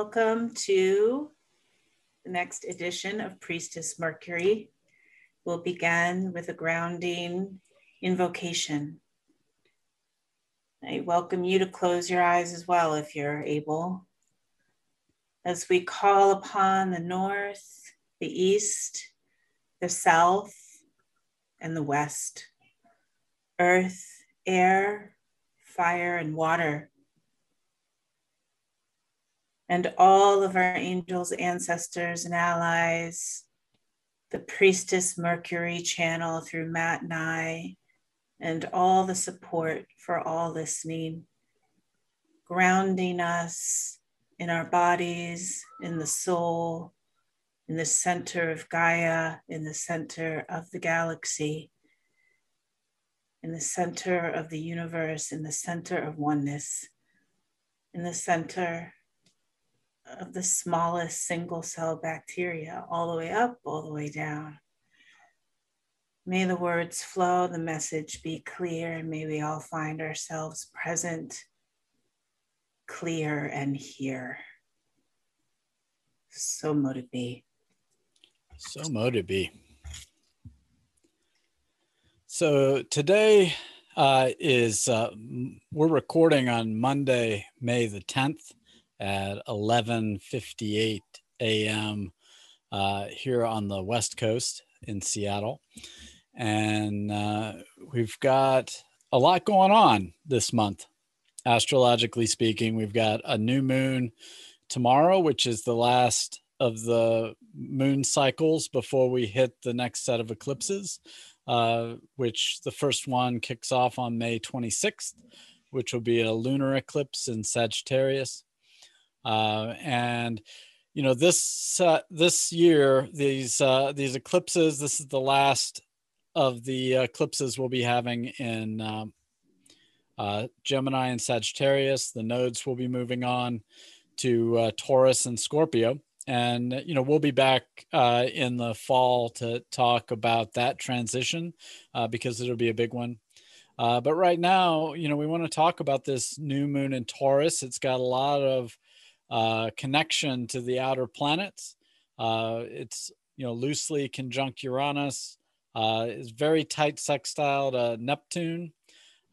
Welcome to the next edition of Priestess Mercury. We'll begin with a grounding invocation. I welcome you to close your eyes as well if you're able. As we call upon the north, the east, the south, and the west, earth, air, fire, and water, and all of our angels, ancestors, and allies, the Priestess Mercury channel through Matt and I, and all the support for all listening, grounding us in our bodies, in the soul, in the center of Gaia, in the center of the galaxy, in the center of the universe, in the center of oneness, in the center of the smallest single cell bacteria, all the way up, all the way down. May the words flow, the message be clear, and may we all find ourselves present, clear, and here. So mo to be. So mo to be. So today we're recording on Monday, May the 10th at 11:58 a.m. Here on the West Coast in Seattle. And we've got a lot going on this month, astrologically speaking. We've got a new moon tomorrow, which is the last of the moon cycles before we hit the next set of eclipses, which the first one kicks off on May 26th, which will be a lunar eclipse in Sagittarius. And you know, this year, these eclipses, this is the last of the eclipses we'll be having in Gemini and Sagittarius. The nodes will be moving on to Taurus and Scorpio, and you know, we'll be back in the fall to talk about that transition because it'll be a big one. But right now, you know, we want to talk about this new moon in Taurus. It's got a lot of connection to the outer planets. It's, you know, loosely conjunct Uranus. It's very tight sextile to Neptune,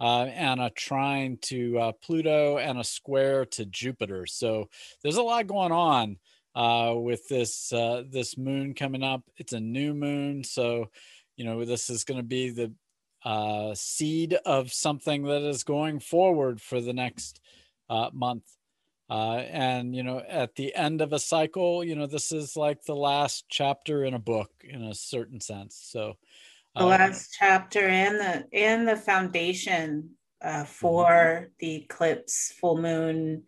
and a trine to Pluto, and a square to Jupiter. So there's a lot going on with this moon coming up. It's a new moon, so you know, this is going to be the seed of something that is going forward for the next month. And, you know, at the end of a cycle, you know, this is like the last chapter in a book in a certain sense. So the last chapter and the foundation for the eclipse, full moon,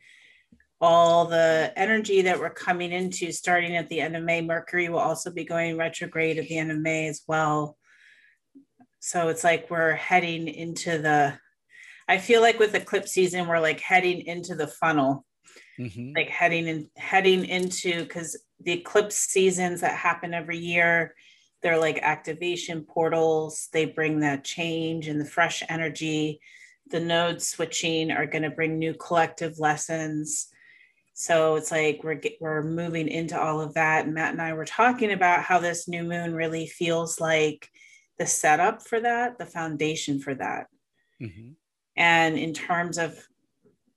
all the energy that we're coming into starting at the end of May. Mercury will also be going retrograde at the end of May as well. So it's like we're heading into the, I feel like with eclipse season, we're like heading into the funnel. Mm-hmm. Like heading into, because the eclipse seasons that happen every year, they're like activation portals. They bring that change and the fresh energy. The nodes switching are going to bring new collective lessons. So it's like we're moving into all of that. And Matt and I were talking about how this new moon really feels like the setup for that, the foundation for that. Mm-hmm. And in terms of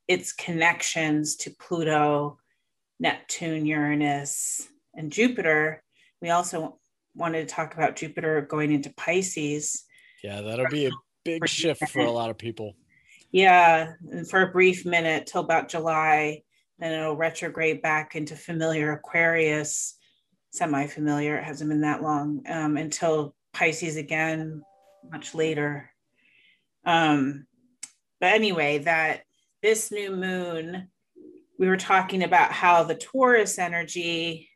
its connections to Pluto, Neptune, Uranus, and Jupiter. We also wanted to talk about Jupiter going into Pisces. Yeah, that'll be a big shift for a lot of people. Yeah, and for a brief minute till about July, then it'll retrograde back into familiar Aquarius, semi-familiar, it hasn't been that long, until Pisces again, much later. But anyway, that this new moon, we were talking about how the Taurus energy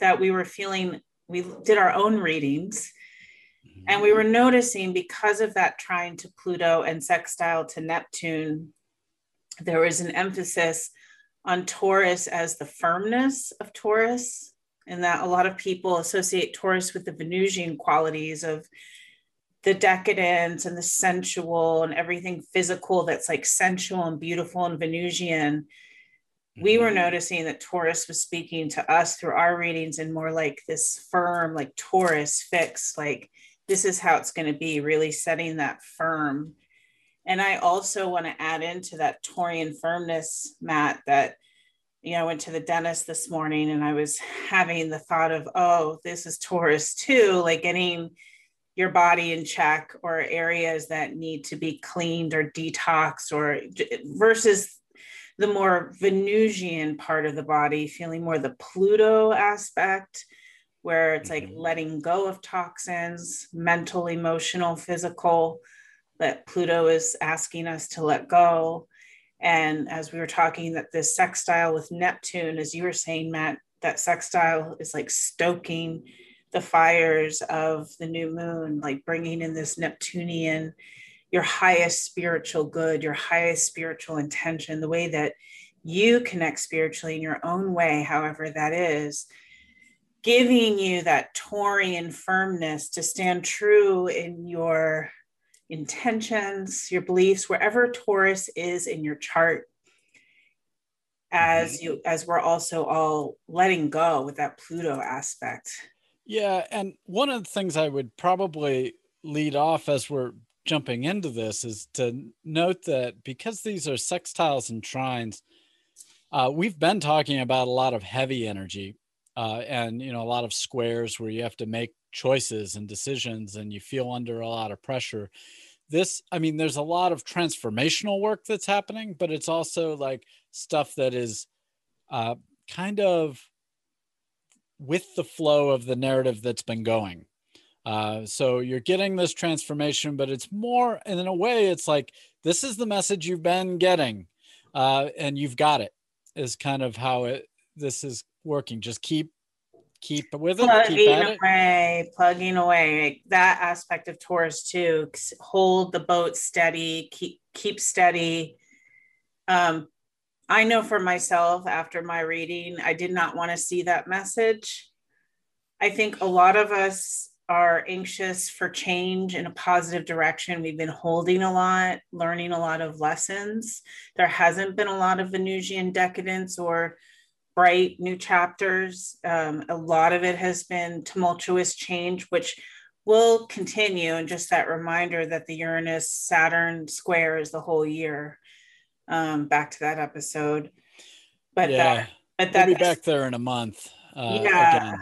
that we were feeling, we did our own readings, and we were noticing because of that trine to Pluto and sextile to Neptune, there was an emphasis on Taurus as the firmness of Taurus, and that a lot of people associate Taurus with the Venusian qualities of the decadence and the sensual and everything physical that's like sensual and beautiful and Venusian. We were noticing that Taurus was speaking to us through our readings and more like this firm, like Taurus fix, like this is how it's going to be, really setting that firm. And I also want to add into that Taurian firmness, Matt, that, you know, I went to the dentist this morning and I was having the thought of, oh, this is Taurus too, like getting your body in check or areas that need to be cleaned or detoxed, or versus the more Venusian part of the body, feeling more the Pluto aspect, where it's like letting go of toxins, mental, emotional, physical, that Pluto is asking us to let go. And as we were talking, that this sextile with Neptune, as you were saying, Matt, that sextile is like stoking the fires of the new moon, like bringing in this Neptunian, your highest spiritual good, your highest spiritual intention, the way that you connect spiritually in your own way, however that is, giving you that Taurian firmness to stand true in your intentions, your beliefs, wherever Taurus is in your chart, as we're also all letting go with that Pluto aspect. Yeah, and one of the things I would probably lead off as we're jumping into this is to note that because these are sextiles and trines, we've been talking about a lot of heavy energy and, you know, a lot of squares where you have to make choices and decisions and you feel under a lot of pressure. This, I mean, there's a lot of transformational work that's happening, but it's also like stuff that is kind of with the flow of the narrative that's been going. So you're getting this transformation, but it's more, and in a way, it's like, this is the message you've been getting, and you've got it, is kind of how this is working. Just keep with it. Plugging away. That aspect of Taurus too, hold the boat steady, keep steady. I know for myself, after my reading, I did not want to see that message. I think a lot of us are anxious for change in a positive direction. We've been holding a lot, learning a lot of lessons. There hasn't been a lot of Venusian decadence or bright new chapters. A lot of it has been tumultuous change, which will continue. And just that reminder that the Uranus-Saturn square is the whole year. Back to that episode. But yeah, that we'll be back there in a month. Again.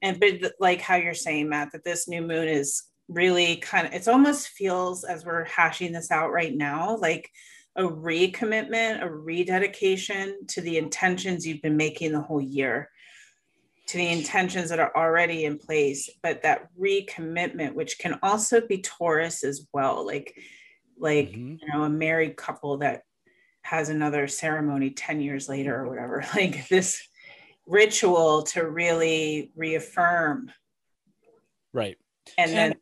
And but like how you're saying, Matt, that this new moon is really kind of, it's almost feels, as we're hashing this out right now, like a recommitment, a rededication to the intentions you've been making the whole year, to the intentions that are already in place, but that recommitment, which can also be Taurus as well, like you know, a married couple that has another ceremony 10 years later or whatever, like this ritual to really reaffirm. Right. And then.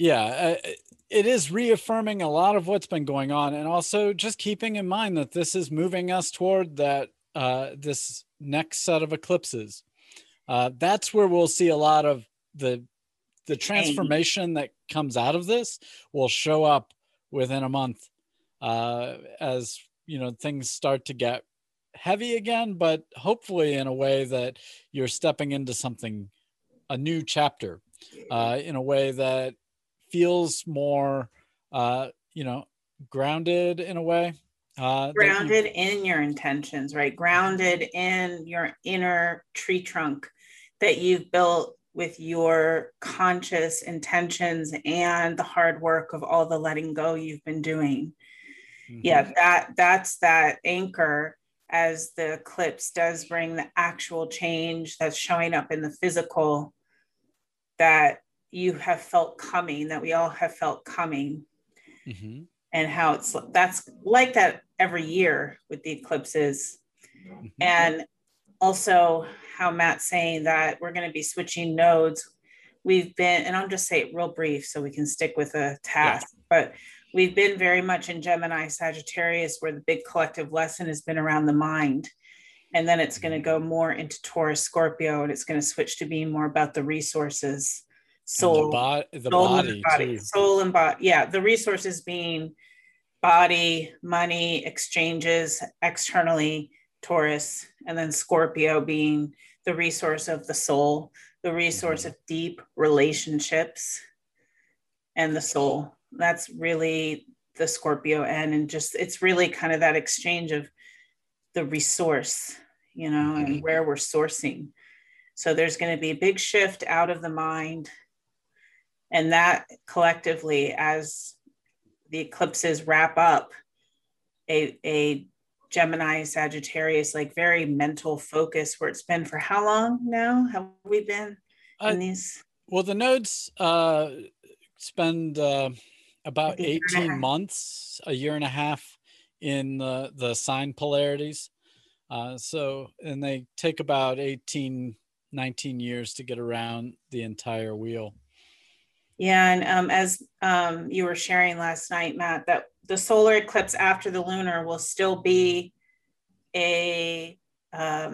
Yeah, it is reaffirming a lot of what's been going on, and also just keeping in mind that this is moving us toward that this next set of eclipses. That's where we'll see a lot of the transformation that comes out of this will show up within a month as, you know, things start to get heavy again, but hopefully in a way that you're stepping into something, a new chapter, in a way that feels more, you know, grounded in a way. Grounded in your intentions, right? Grounded in your inner tree trunk that you've built with your conscious intentions and the hard work of all the letting go you've been doing. Yeah, that's that anchor, as the eclipse does bring the actual change that's showing up in the physical that you have felt coming, that we all have felt coming, and how it's, that's like that every year with the eclipses. And also how Matt's saying that we're going to be switching nodes. We've been, and I'll just say it real brief so we can stick with a task, but we've been very much in Gemini, Sagittarius, where the big collective lesson has been around the mind. And then it's going to go more into Taurus, Scorpio, and it's going to switch to being more about the resources, soul and body. Yeah. The resources being body, money, exchanges externally, Taurus, and then Scorpio being the resource of the soul, the resource of deep relationships and the soul. That's really the Scorpio end, and just, it's really kind of that exchange of the resource, you know, and where we're sourcing. So there's going to be a big shift out of the mind, and that collectively, as the eclipses wrap up, a Gemini, Sagittarius, like very mental focus, where it's been for how long now? Have we been in these? Well, the nodes spend about 18 months, a year and a half in the sign polarities. So, and they take about 18, 19 years to get around the entire wheel. Yeah, and as you were sharing last night, Matt, that the solar eclipse after the lunar will still be a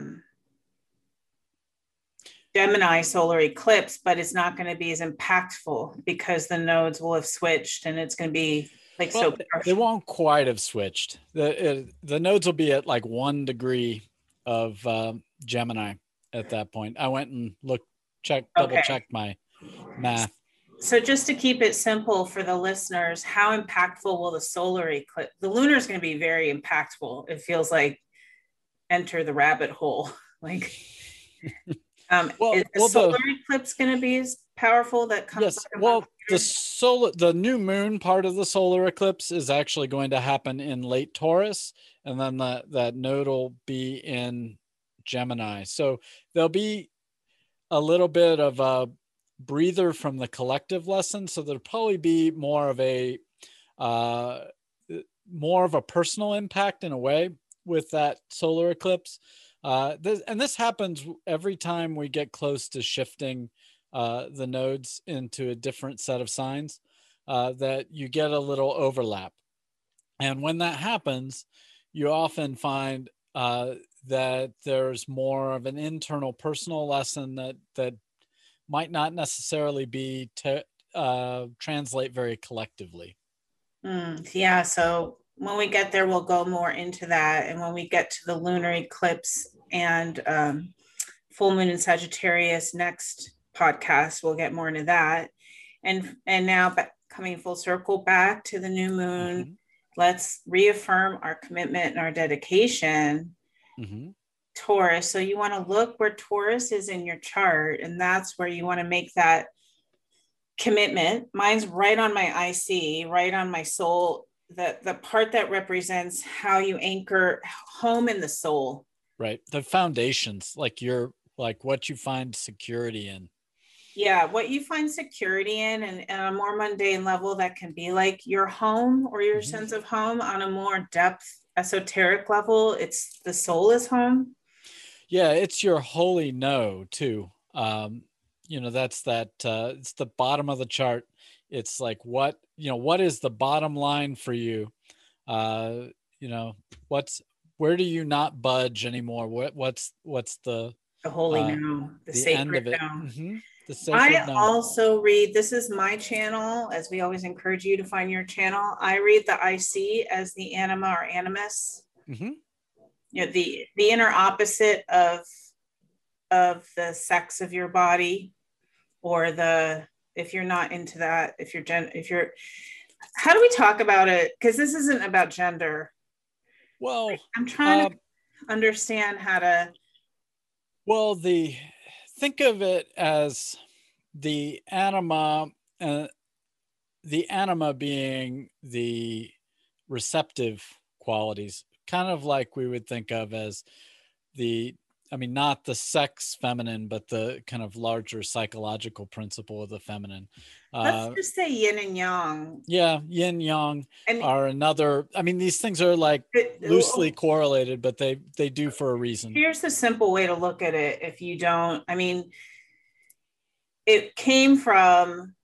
Gemini solar eclipse, but it's not going to be as impactful because the nodes will have switched, and it's going to be like, well, so partial. They won't quite have switched. The nodes will be at like 1 degree of Gemini at that point. I went and looked, double checked my math. So just to keep it simple for the listeners, how impactful will the solar eclipse? The lunar is going to be very impactful. It feels like enter the rabbit hole. Like, is the solar eclipse going to be as powerful? That comes. Yes. Well, the new moon part of the solar eclipse is actually going to happen in late Taurus, and then that node will be in Gemini. So there'll be a little bit of a breather from the collective lesson, so there'll probably be more of a personal impact in a way with that solar eclipse. This happens every time we get close to shifting the nodes into a different set of signs, that you get a little overlap, and when that happens, you often find that there's more of an internal personal lesson that might not necessarily be translate very collectively. Yeah, so when we get there, we'll go more into that. And when we get to the lunar eclipse and full moon in Sagittarius next podcast, we'll get more into that. And now coming full circle back to the new moon, let's reaffirm our commitment and our dedication. Taurus. So you want to look where Taurus is in your chart, and that's where you want to make that commitment. Mine's right on my IC, right on my soul, the part that represents how you anchor home in the soul. Right. The foundations, like what you find security in. Yeah, what you find security in, and on a more mundane level, that can be like your home or your sense of home. On a more depth, esoteric level, it's the soul is home. Yeah, it's your holy no too. That's that. It's the bottom of the chart. It's like what is the bottom line for you? Where do you not budge anymore? What's the holy no, the sacred no. The sacred no. I also read. This is my channel, as we always encourage you to find your channel. I read the IC as the anima or animus. You know, the inner opposite of the sex of your body, or the, if you're not into that, if you're how do we talk about it? Because this isn't about gender. Well, I'm trying to understand how to. Well, think of it as the anima, being the receptive qualities, kind of like we would think of as not the sex feminine, but the kind of larger psychological principle of the feminine. Let's just say yin and yang. Yeah, yin yang are another. I mean, these things are like loosely correlated, but they do for a reason. Here's the simple way to look at it. If you don't, it came from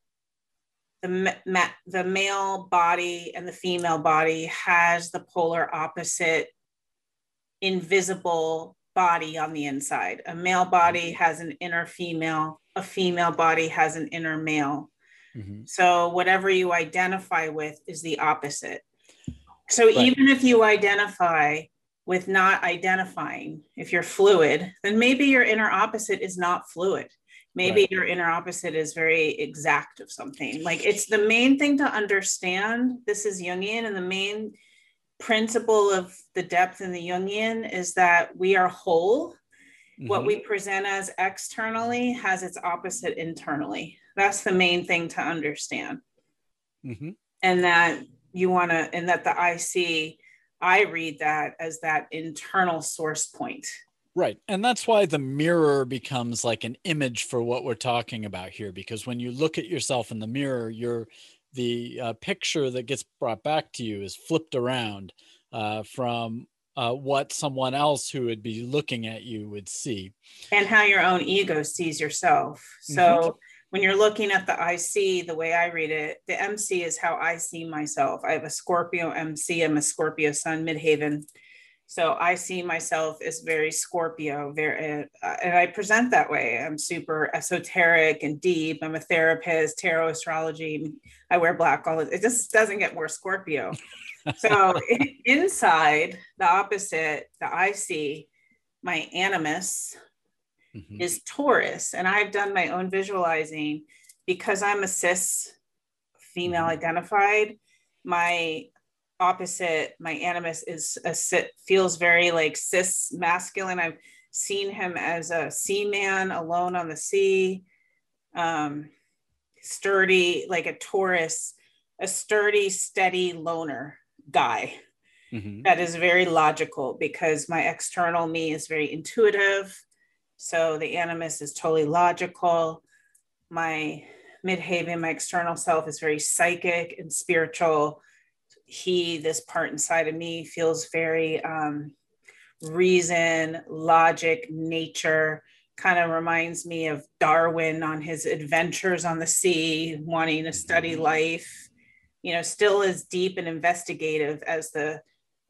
the male body, and the female body has the polar opposite, invisible body on the inside. A male body has an inner female, a female body has an inner male. So whatever you identify with is the opposite. So even if you identify with not identifying. If you're fluid, then maybe your inner opposite is not fluid. Maybe your inner opposite is very exact of something. Like, it's the main thing to understand. This is Jungian, and the main principle of the depth in the Jungian is that we are whole. Mm-hmm. What we present as externally has its opposite internally. That's the main thing to understand. Mm-hmm. And that and that the I read that as that internal source point. Right. And that's why the mirror becomes like an image for what we're talking about here, because when you look at yourself in the mirror, the picture that gets brought back to you is flipped around from what someone else who would be looking at you would see. And how your own ego sees yourself. So when you're looking at the I see, the way I read it, the MC is how I see myself. I have a Scorpio MC. I'm a Scorpio sun, Midheaven. So I see myself as very Scorpio, and I present that way. I'm super esoteric and deep. I'm a therapist, tarot, astrology. I wear black. It just doesn't get more Scorpio. So inside the opposite, the I see, my animus is Taurus. And I've done my own visualizing because I'm a cis female identified. My opposite, my animus is feels very like cis masculine. I've seen him as a seaman alone on the sea, sturdy, like a Taurus, a sturdy, steady loner guy that is very logical, because my external me is very intuitive. So the animus is totally logical. My Midheaven, my external self, is very psychic and spiritual. This part inside of me feels very reason, logic, nature. Kind of reminds me of Darwin on his adventures on the sea, wanting to study life, still as deep and investigative as the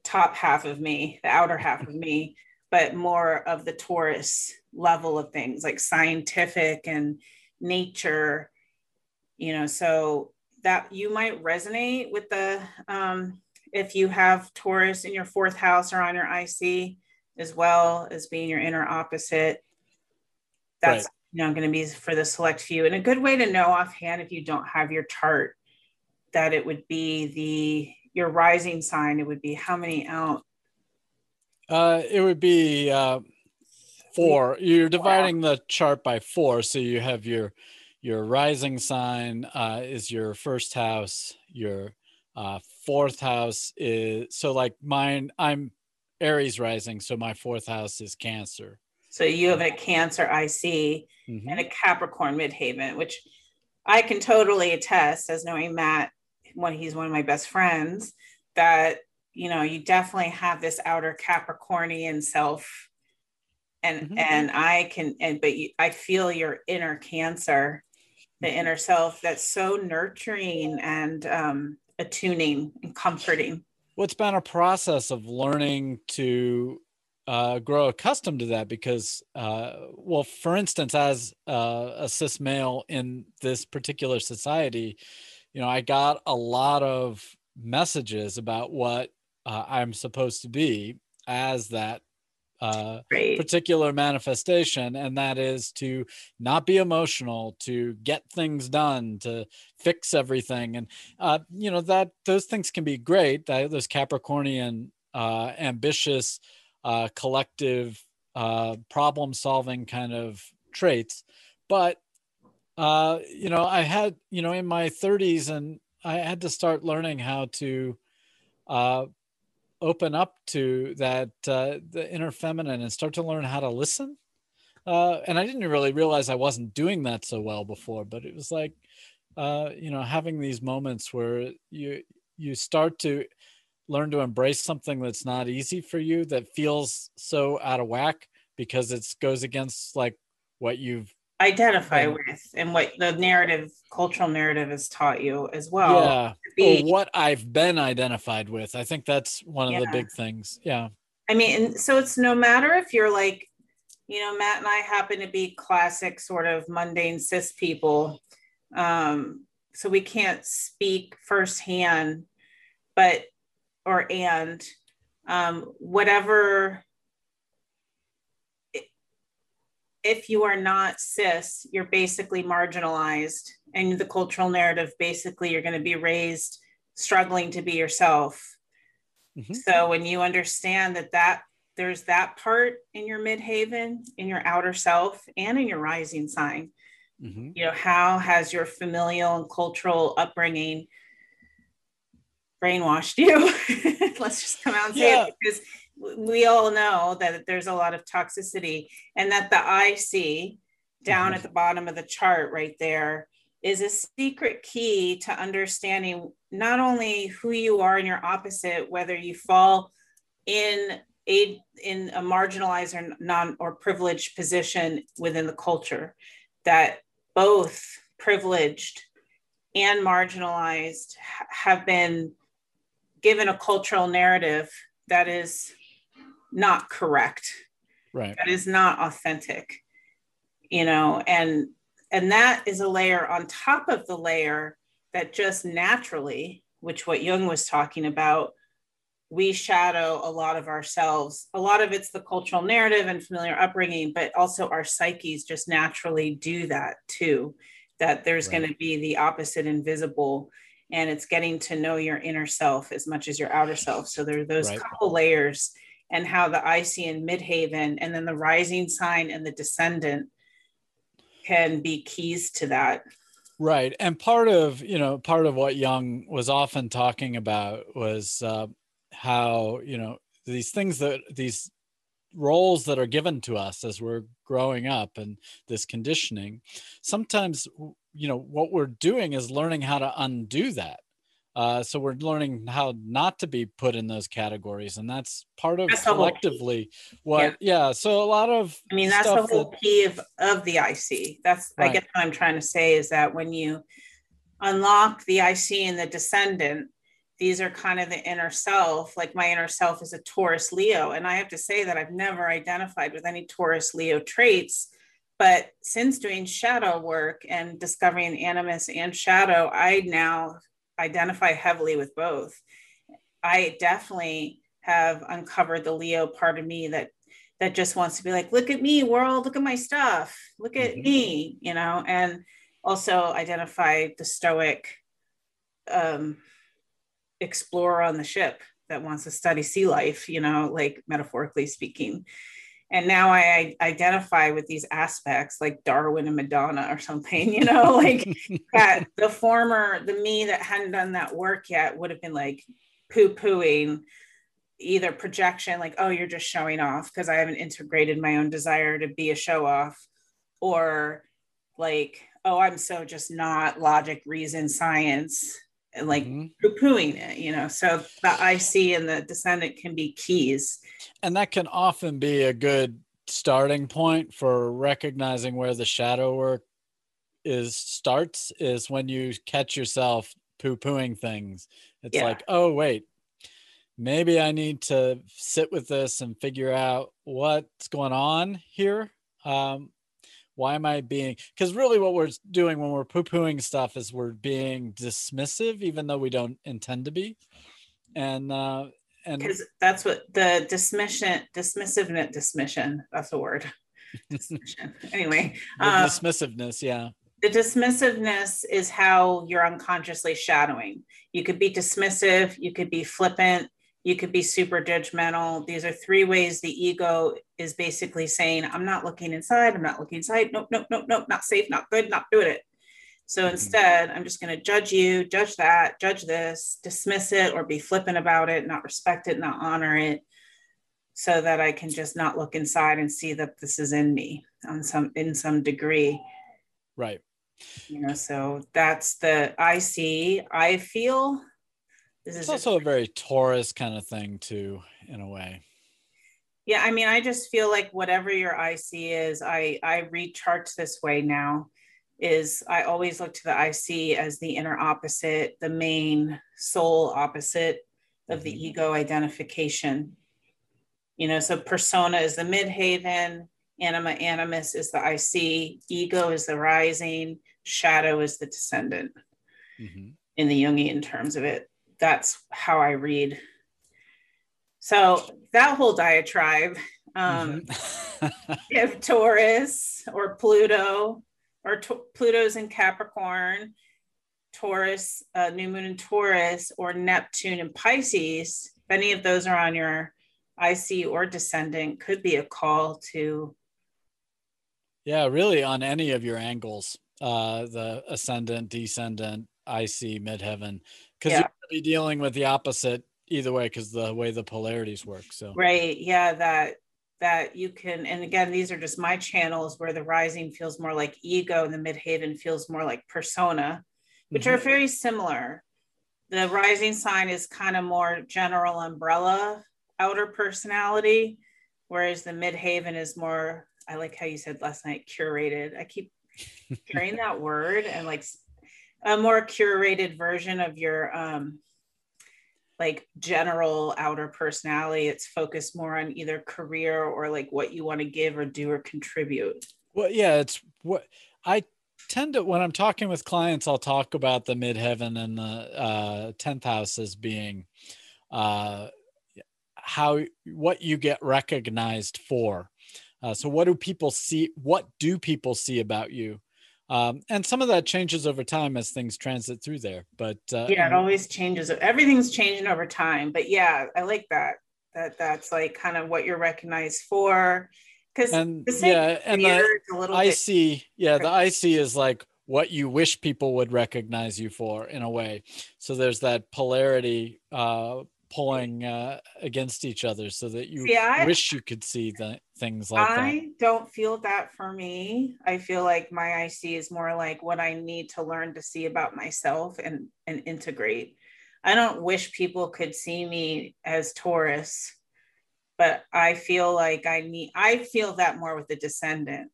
top half of me, the outer half of me, but more of the Taurus level of things, like scientific and nature, so that you might resonate with the, if you have Taurus in your fourth house or on your IC, as well as being your inner opposite. That's going to be for the select few. And a good way to know offhand, if you don't have your chart, that it would be your rising sign. It would be how many out? It would be 4. You're dividing the chart by 4. So you have your rising sign is your first house, your fourth house is, so like mine, I'm Aries rising. So my fourth house is Cancer. So you have a Cancer IC and a Capricorn Midheaven, which I can totally attest, as knowing Matt, when he's one of my best friends, that, you definitely have this outer Capricornian self. And, I feel your inner Cancer, the inner self that's so nurturing and attuning and comforting. Well, it's been a process of learning to grow accustomed to that, because, for instance, as a cis male in this particular society, I got a lot of messages about what I'm supposed to be as that particular manifestation, and that is to not be emotional, to get things done, to fix everything. And that those things can be great, those Capricornian ambitious collective problem solving kind of traits, but I had in my 30s, and I had to start learning how to open up to that, the inner feminine, and start to learn how to listen. And I didn't really realize I wasn't doing that so well before, but it was like, having these moments where you start to learn to embrace something that's not easy for you, that feels so out of whack because it goes against like what you've identify with and what the cultural narrative has taught you as well. Yeah. Or what I've been identified with. I think that's one of the big things. Yeah. I mean, and so it's no matter if you're like, Matt and I happen to be classic sort of mundane cis people. So we can't speak firsthand, whatever, if you are not cis, you're basically marginalized, and the cultural narrative, basically you're going to be raised struggling to be yourself. Mm-hmm. So when you understand that, that there's that part in your midheaven, in your outer self, and in your rising sign, mm-hmm. you know, how has your familial and cultural upbringing brainwashed you? Let's just come out and say it, because we all know that there's a lot of toxicity, and that the IC down mm-hmm. at the bottom of the chart right there is a secret key to understanding not only who you are in your opposite, whether you fall in a marginalized or non or privileged position within the culture, that both privileged and marginalized have been given a cultural narrative that is not correct, right? That is not authentic, you know, and that is a layer on top of the layer that just naturally, which what Jung was talking about, we shadow a lot of ourselves. A lot of it's the cultural narrative and familiar upbringing, but also our psyches just naturally do that too, that there's right. going to be the opposite invisible, and it's getting to know your inner self as much as your outer self. So there are those right. couple layers, and how the IC and midheaven, and then the rising sign and the descendant can be keys to that. Right. And part of what Jung was often talking about was how, you know, these things that, these roles that are given to us as we're growing up, and this conditioning, sometimes, you know, what we're doing is learning how to undo that. So we're learning how not to be put in those categories, and that's part of collectively what, yeah. So a lot of, I mean, that's the whole key of the IC. That's, I guess what I'm trying to say is that when you unlock the IC and the descendant, these are kind of the inner self. Like my inner self is a Taurus Leo, and I have to say that I've never identified with any Taurus Leo traits. But since doing shadow work and discovering animus and shadow, I now identify heavily with both. I definitely have uncovered the Leo part of me that just wants to be like, look at me, world, look at my stuff, look at mm-hmm. me, you know, and also identify the stoic explorer on the ship that wants to study sea life, you know, like metaphorically speaking. And now I identify with these aspects like Darwin and Madonna or something, you know, like that the former, the me that hadn't done that work yet would have been like poo-pooing either projection, like, oh, you're just showing off because I haven't integrated my own desire to be a show off, or like, oh, I'm so just not logic, reason, science, and like mm-hmm. poo-pooing it, you know. So the IC and the descendant can be keys. And that can often be a good starting point for recognizing where the shadow work starts, is when you catch yourself poo-pooing things. It's like, oh, wait, maybe I need to sit with this and figure out what's going on here. Why am I being, because really what we're doing when we're poo-pooing stuff is we're being dismissive, even though we don't intend to be. And because that's what the dismissiveness, that's the word. Anyway. Dismissiveness, yeah. The dismissiveness is how you're unconsciously shadowing. You could be dismissive, you could be flippant, you could be super judgmental. These are three ways the ego is basically saying, I'm not looking inside. Nope, not safe, not good, not doing it. So instead, I'm just going to judge you, judge that, judge this, dismiss it, or be flippant about it, not respect it, not honor it, so that I can just not look inside and see that this is in me in some degree. Right. You know, so that's the I see, I feel. It's also a very Taurus kind of thing too, in a way. Yeah, I mean, I just feel like whatever your IC is, I recharge this way now, is I always look to the IC as the inner opposite, the main soul opposite of the ego identification. You know, so persona is the midheaven, animus is the IC, ego is the rising, shadow is the descendant in the Jungian terms of it. That's how I read So that whole diatribe if Taurus or Pluto, or Pluto's in Capricorn, Taurus, new moon in Taurus, or Neptune in Pisces, if any of those are on your IC or descendant, could be a call to. Yeah, really on any of your angles, the ascendant, descendant, IC, midheaven, because you're going to be dealing with the opposite either way, because the way the polarities work. So right, yeah, that you can, and again, these are just my channels where the rising feels more like ego and the midheaven feels more like persona, which are very similar. The rising sign is kind of more general umbrella, outer personality, whereas the midheaven is more, I like how you said last night, curated. I keep hearing that word, and like a more curated version of your like general outer personality. It's focused more on either career or like what you want to give or do or contribute. Well, yeah, it's what I tend to, when I'm talking with clients, I'll talk about the midheaven and the 10th house as being what you get recognized for. So what do people see? What do people see about you? And some of that changes over time as things transit through there. But yeah, it always changes. Everything's changing over time. But yeah, I like that. That's like kind of what you're recognized for. Because the IC is like what you wish people would recognize you for in a way. So there's that polarity pulling against each other, so that you wish you could see the things like that. I don't feel that for me. I feel like my IC is more like what I need to learn to see about myself and integrate. I don't wish people could see me as Taurus, but I feel like I feel that more with the descendant.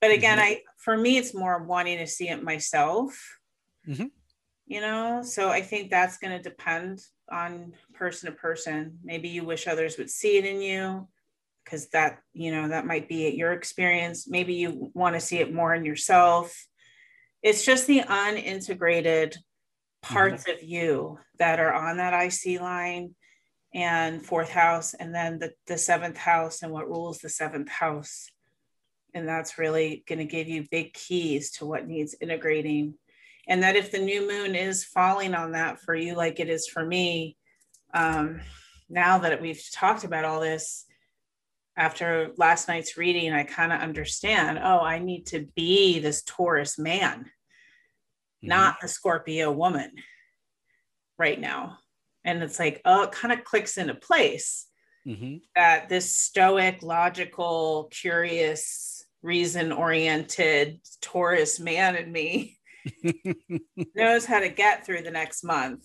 But again, for me, it's more wanting to see it myself, you know? So I think that's going to depend on person to person. Maybe you wish others would see it in you, because that, you know, that might be your experience. Maybe you want to see it more in yourself. It's just the unintegrated parts of you that are on that IC line and fourth house, and then the seventh house and what rules the seventh house. And that's really going to give you big keys to what needs integrating. And that if the new moon is falling on that for you, like it is for me, now that we've talked about all this, after last night's reading, I kind of understand, oh, I need to be this Taurus man, not the Scorpio woman right now. And it's like, oh, it kind of clicks into place that this stoic, logical, curious, reason-oriented Taurus man in me knows how to get through the next month,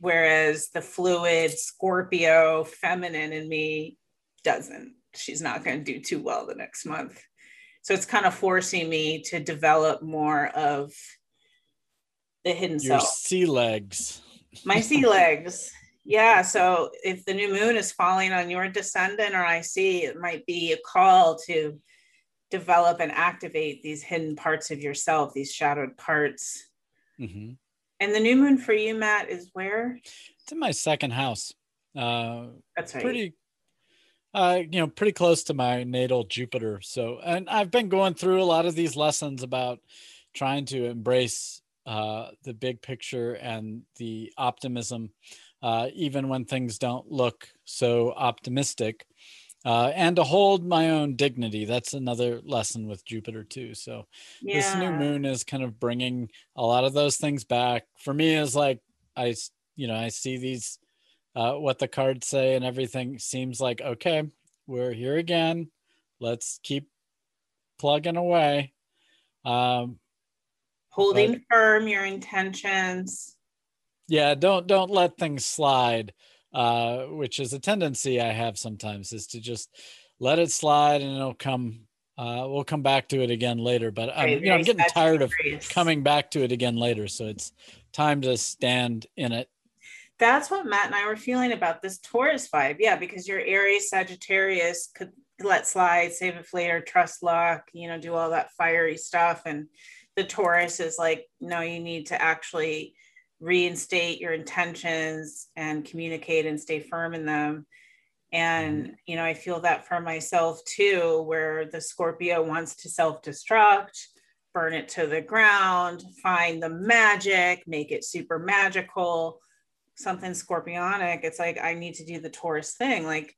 whereas the fluid Scorpio feminine in me doesn't. She's not going to do too well the next month. So it's kind of forcing me to develop more of the hidden self. Your sea legs. My sea legs. Yeah. So if the new moon is falling on your descendant or IC, it might be a call to develop and activate these hidden parts of yourself, these shadowed parts. And the new moon for you, Matt, is where? It's in my second house. That's right. Pretty close to my natal Jupiter. So, and I've been going through a lot of these lessons about trying to embrace the big picture and the optimism, even when things don't look so optimistic. And to hold my own dignity. That's another lesson with Jupiter too. So this new moon is kind of bringing a lot of those things back. For me, is like, I see these, what the cards say, and everything seems like, okay, we're here again. Let's keep plugging away. Holding firm your intentions. Yeah, don't let things slide. Which is a tendency I have sometimes, is to just let it slide and it'll come, we'll come back to it again later, but I'm getting tired of coming back to it again later. So it's time to stand in it. That's what Matt and I were feeling about this Taurus vibe. Yeah. Because your Aries, Sagittarius could let slide, save it for later, trust luck, do all that fiery stuff. And the Taurus is like, no, you need to actually reinstate your intentions and communicate and stay firm in them. And, you know, I feel that for myself too, where the Scorpio wants to self-destruct, burn it to the ground, find the magic, make it super magical, something Scorpionic. It's like, I need to do the Taurus thing. Like,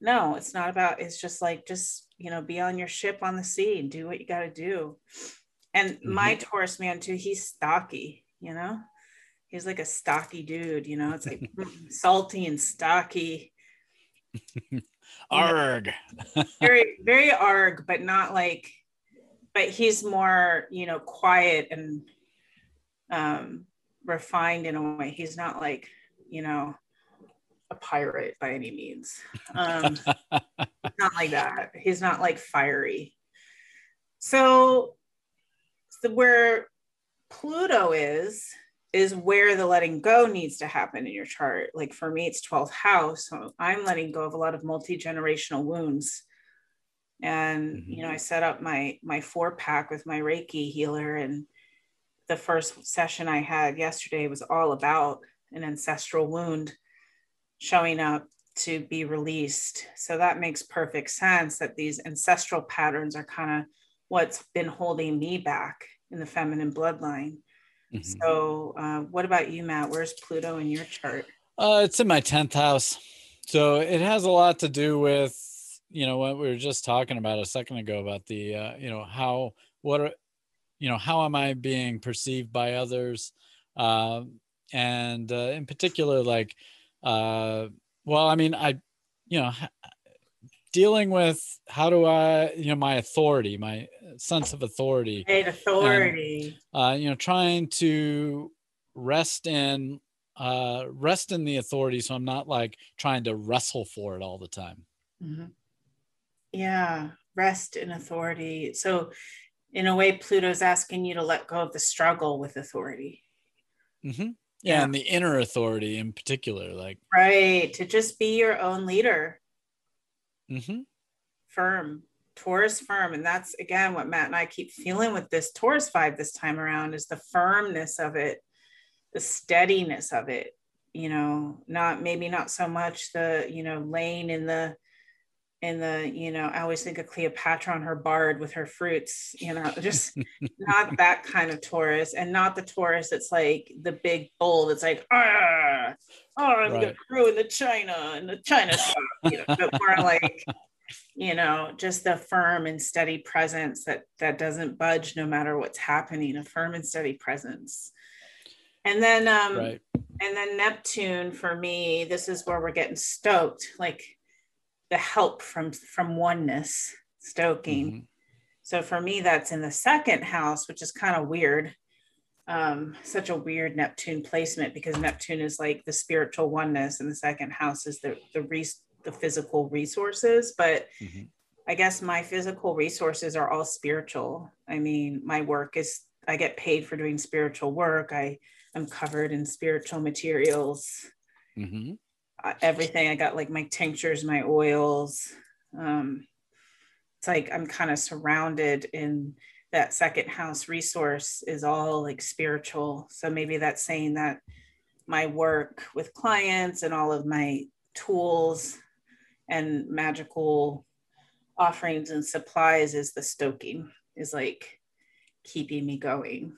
no, it's not about, it's just like, just, you know, be on your ship on the sea, do what you got to do. And my Taurus man too, he's stocky, you know, he's like a stocky dude, you know, it's like salty and stocky. Arg. Very, very arg, but not like, but he's more, you know, quiet and refined in a way. He's not like, you know, a pirate by any means. Not like that. He's not like fiery. So where Pluto is where the letting go needs to happen in your chart. Like for me, it's 12th house. So I'm letting go of a lot of multi-generational wounds. And, you know, I set up my 4-pack with my Reiki healer. And the first session I had yesterday was all about an ancestral wound showing up to be released. So that makes perfect sense that these ancestral patterns are kind of what's been holding me back in the feminine bloodline. So what about you, Matt? Where's Pluto in your chart? It's in my 10th house. So it has a lot to do with, you know, what we were just talking about a second ago about the, you know, how am I being perceived by others? And in particular, like, well, I mean, you know, dealing with how do I, you know, my authority, my sense of authority, and, you know, trying to rest in the authority. So I'm not like trying to wrestle for it all the time. Yeah. Rest in authority. So in a way, Pluto's asking you to let go of the struggle with authority. Yeah. And the inner authority in particular, like, right. To just be your own leader. Firm, Taurus firm. And that's, again, what Matt and I keep feeling with this Taurus vibe this time around is the firmness of it, the steadiness of it, you know, maybe not so much the, you know, laying in the, you know, I always think of Cleopatra on her barge with her fruits, you know, just not that kind of Taurus, and not the Taurus that's like the big bull that's like, I'm going to ruin the China and the China shop, you know, but more like, you know, just the firm and steady presence that doesn't budge no matter what's happening, a firm and steady presence. And then, and then Neptune for me, this is where we're getting stoked, like, the help from oneness, stoking. So for me, that's in the 2nd house, which is kind of weird. Such a weird Neptune placement, because Neptune is like the spiritual oneness and the 2nd house is the physical resources. But I guess my physical resources are all spiritual. I mean, my work is, I get paid for doing spiritual work. I am covered in spiritual materials. Everything I got, like my tinctures, my oils, it's like I'm kind of surrounded in that 2nd house resource is all like spiritual. So maybe that's saying that my work with clients and all of my tools and magical offerings and supplies is the stoking, is like keeping me going.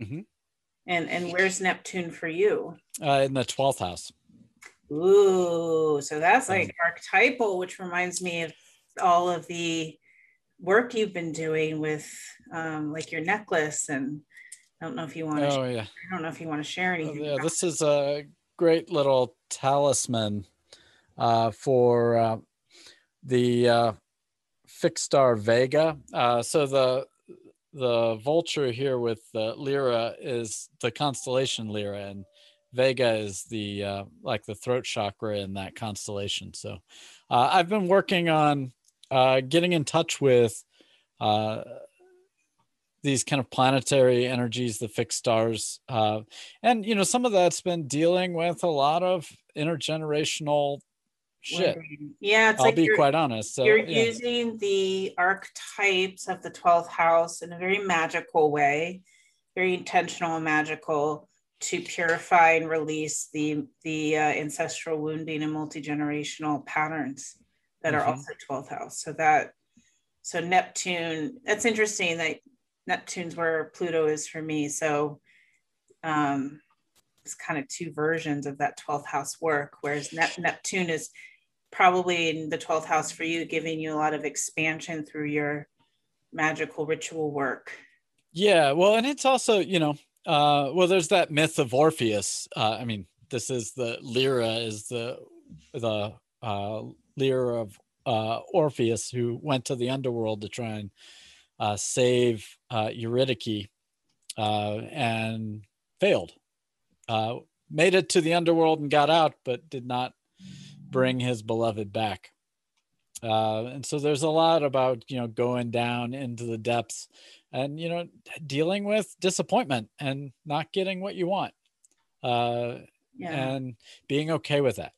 And where's Neptune for you? In the 12th house. Ooh, so that's like archetypal, which reminds me of all of the work you've been doing with like your necklace, and I don't know if you want to I don't know if you want to share anything. Yeah, this is a great little talisman for the fixed star Vega. So the vulture here with Lyra is the constellation Lyra, and Vega is the like the throat chakra in that constellation. So I've been working on getting in touch with these kind of planetary energies, the fixed stars. And, you know, some of that's been dealing with a lot of intergenerational shit. Yeah, it's I'll like be quite honest. So, you're using the archetypes of the 12th house in a very magical way, very intentional and magical. to purify and release the ancestral wounding and multi-generational patterns that are also 12th house. So Neptune, that's interesting that Neptune's where Pluto is for me. So it's kind of two versions of that 12th house work, whereas Neptune is probably in the 12th house for you, giving you a lot of expansion through your magical ritual work. Yeah, well, and it's also, you know, there's that myth of Orpheus. I mean, this is the Lyra, is the Lyra of Orpheus, who went to the underworld to try and save Eurydice and failed. Made it to the underworld and got out, but did not bring his beloved back. And so there's a lot about, you know, going down into the depths and, you know, dealing with disappointment and not getting what you want, and being okay with that.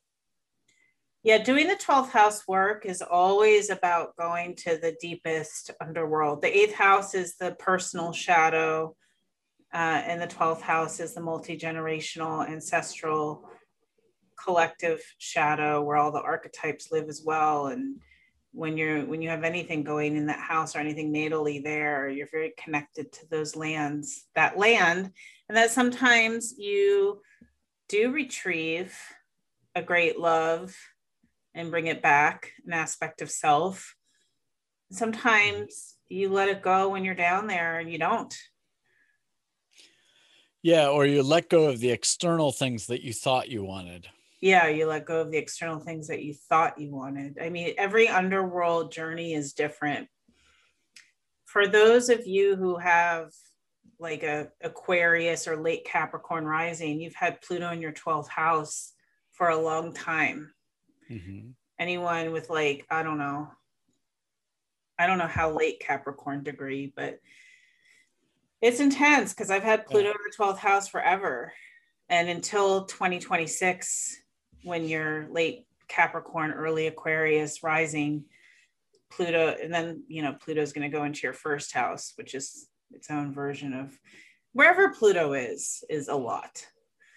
Yeah, doing the 12th house work is always about going to the deepest underworld. The 8th house is the personal shadow, and the 12th house is the multi-generational ancestral collective shadow where all the archetypes live as well. And when you have anything going in that house or anything natally there, you're very connected to those lands, that land. And that sometimes you do retrieve a great love and bring it back, an aspect of self. Sometimes you let it go when you're down there and you don't. Yeah, or you let go of the external things that you thought you wanted. Yeah, you let go of the external things that you thought you wanted. I mean, every underworld journey is different. For those of you who have like a Aquarius or late Capricorn rising, you've had Pluto in your 12th house for a long time. Mm-hmm. Anyone with like, I don't know how late Capricorn degree, but it's intense because I've had Pluto in the 12th house forever. And until 2026, when you're late Capricorn, early Aquarius rising, Pluto, and then, you know, Pluto's going to go into your first house, which is its own version of wherever Pluto is a lot.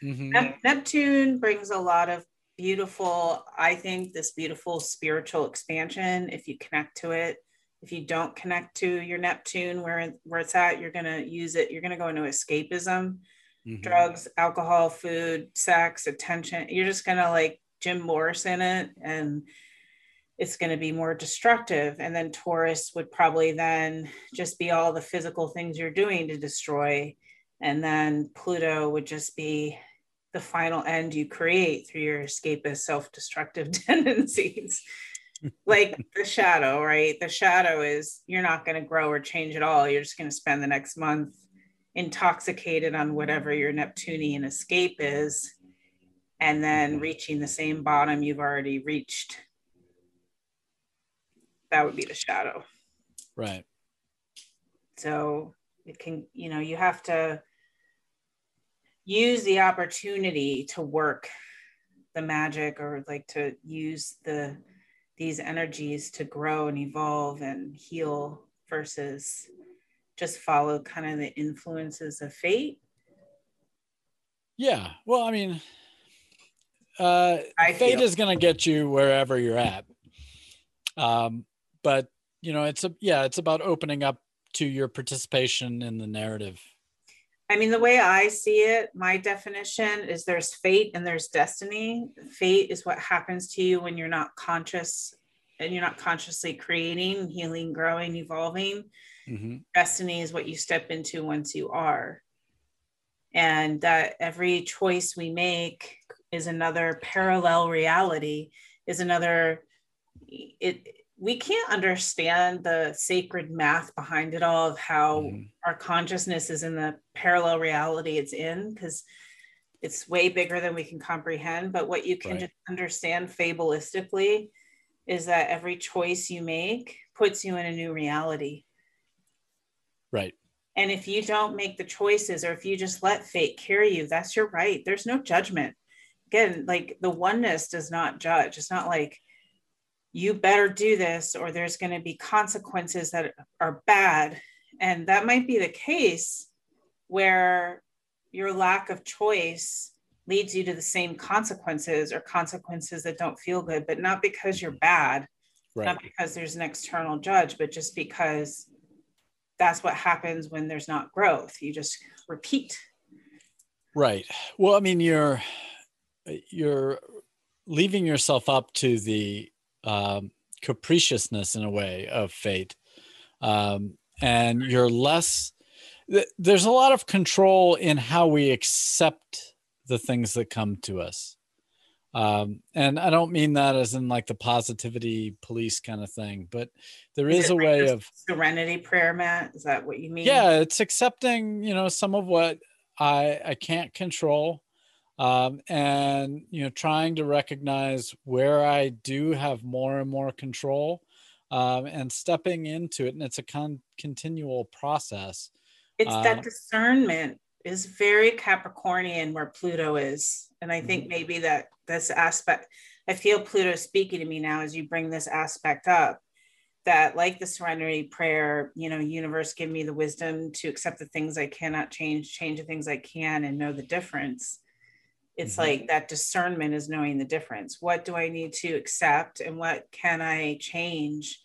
Mm-hmm. Neptune brings a lot of beautiful, I think this beautiful spiritual expansion, if you connect to it. If you don't connect to your Neptune, where it's at, you're going to use it. You're going to go into escapism, drugs, alcohol, food, sex, attention. You're just going to like Jim Morris in it, and it's going to be more destructive. And then Taurus would probably then just be all the physical things you're doing to destroy. And then Pluto would just be the final end you create through your escapist self-destructive tendencies. Like the shadow, right? The shadow is you're not going to grow or change at all. You're just going to spend the next month intoxicated on whatever your Neptunian escape is, and then reaching the same bottom you've already reached. That would be the shadow. Right. So it can, you know, you have to use the opportunity to work the magic, or like to use these energies to grow and evolve and heal, versus just follow kind of the influences of fate. Yeah. Well, I mean, fate is going to get you wherever you're at. But you know, it's about opening up to your participation in the narrative. I mean, the way I see it, my definition is there's fate and there's destiny. Fate is what happens to you when you're not conscious and you're not consciously creating, healing, growing, evolving. Mm-hmm. Destiny is what you step into once you are. And that every choice we make is another parallel reality, is another, we can't understand the sacred math behind it all of how our consciousness is in the parallel reality it's in, because it's way bigger than we can comprehend. But what you can just understand fabulistically is that every choice you make puts you in a new reality. Right. And if you don't make the choices, or if you just let fate carry you, that's your right. There's no judgment. Again, like the oneness does not judge. It's not like, you better do this or there's going to be consequences that are bad. And that might be the case where your lack of choice leads you to the same consequences, or consequences that don't feel good, but not because you're bad, right, not because there's an external judge, but just because that's what happens when there's not growth. You just repeat. Right. Well, I mean, you're leaving yourself up to the capriciousness in a way of fate. And you're less, there's a lot of control in how we accept the things that come to us. And I don't mean that as in like the positivity police kind of thing, but there is a way of serenity prayer, Matt. Is that what you mean? Yeah. It's accepting, you know, some of what I can't control. And, you know, trying to recognize where I do have more and more control, and stepping into it. And it's a continual process. It's that discernment is very Capricornian where Pluto is. And I think maybe that this aspect, I feel Pluto speaking to me now as you bring this aspect up, that like the serenity prayer, you know, universe, give me the wisdom to accept the things I cannot change, change the things I can, and know the difference. It's like that discernment is knowing the difference. What do I need to accept and what can I change?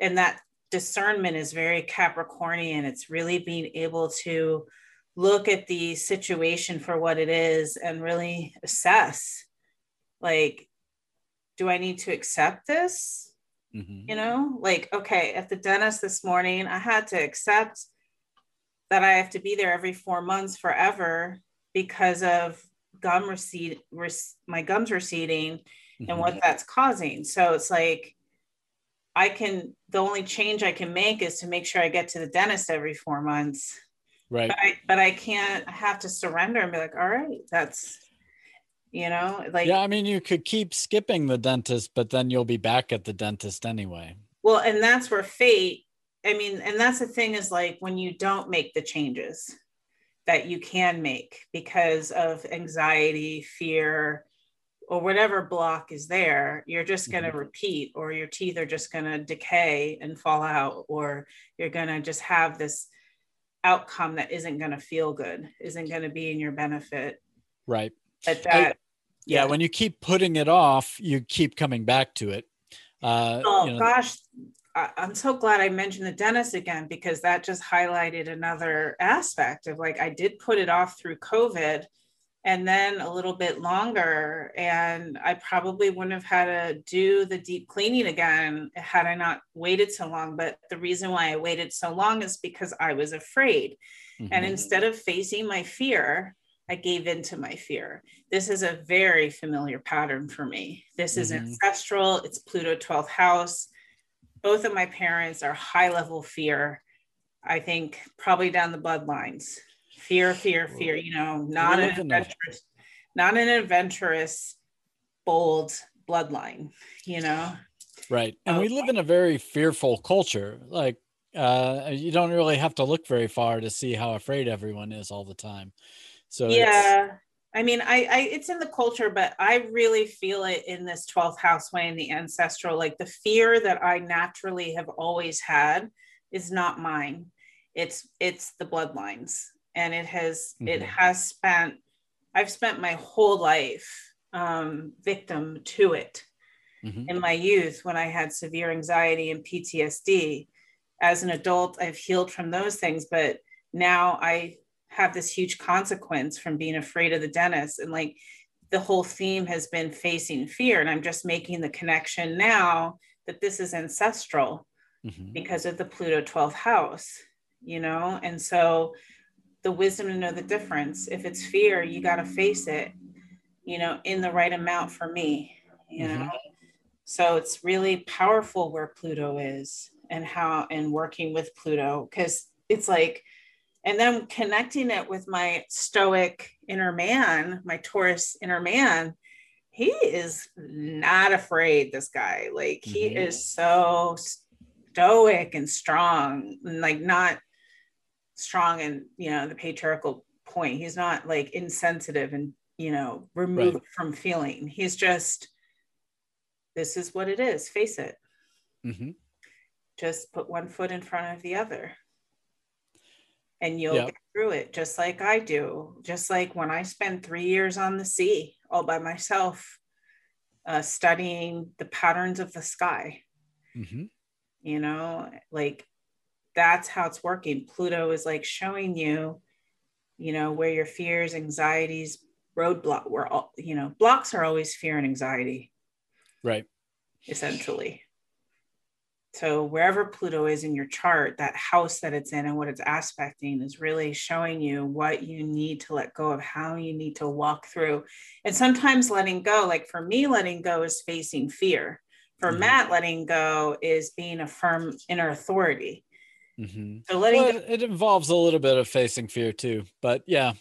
And that discernment is very Capricornian. It's really being able to look at the situation for what it is and really assess, like, do I need to accept this? You know, like, okay, at the dentist this morning, I had to accept that I have to be there every 4 months forever because of gum recede, my gums receding and what that's causing. So it's like, I can, the only change I can make is to make sure I get to the dentist every 4 months. Right. But I can't, I have to surrender and be like, all right, that's, you know, like. Yeah. I mean, you could keep skipping the dentist, but then you'll be back at the dentist anyway. Well, and that's where fate, I mean, and that's the thing is like when you don't make the changes that you can make because of anxiety, fear, or whatever block is there, you're just going to repeat, or your teeth are just going to decay and fall out, or you're going to just have this outcome that isn't going to feel good, isn't going to be in your benefit. Right. But that, yeah. When you keep putting it off, you keep coming back to it. Oh, you know, gosh. I'm so glad I mentioned the dentist again, because that just highlighted another aspect of like, I did put it off through COVID and then a little bit longer. And I probably wouldn't have had to do the deep cleaning again had I not waited so long. But the reason why I waited so long is because I was afraid. And instead of facing my fear, I gave into my fear. This is a very familiar pattern for me. This is ancestral. It's Pluto 12th house. Both of my parents are high level fear. I think probably down the bloodlines. Fear, you know, not an adventurous, bold bloodline, you know? Right. And we live in a very fearful culture. Like you don't really have to look very far to see how afraid everyone is all the time. So yeah, I mean, I it's in the culture, but I really feel it in this 12th house way in the ancestral, like the fear that I naturally have always had is not mine. It's the bloodlines. And I've spent my whole life victim to it in my youth when I had severe anxiety and PTSD. As an adult, I've healed from those things, but now I have this huge consequence from being afraid of the dentist. And like the whole theme has been facing fear. And I'm just making the connection now that this is ancestral because of the Pluto 12th house, you know? And so the wisdom to know the difference. If it's fear, you got to face it, you know, in the right amount for me, you know? So it's really powerful where Pluto is and how, and working with Pluto, because it's like, and then connecting it with my stoic inner man, my Taurus inner man, he is not afraid, this guy. Like he is so stoic and strong, and like not strong and, you know, the patriarchal point. He's not like insensitive and, you know, removed from feeling. He's just, this is what it is. Face it. Just put one foot in front of the other. and you'll get through it just like I do. Just like when I spent 3 years on the sea all by myself, studying the patterns of the sky, you know, like that's how it's working. Pluto is like showing you, you know, where your fears, anxieties, roadblock, where all, you know, blocks are always fear and anxiety. Right. Essentially. So wherever Pluto is in your chart, that house that it's in and what it's aspecting is really showing you what you need to let go of, how you need to walk through. And sometimes letting go, like for me, letting go is facing fear. For Matt, letting go is being a firm inner authority. So letting go, it involves a little bit of facing fear too, but definitely.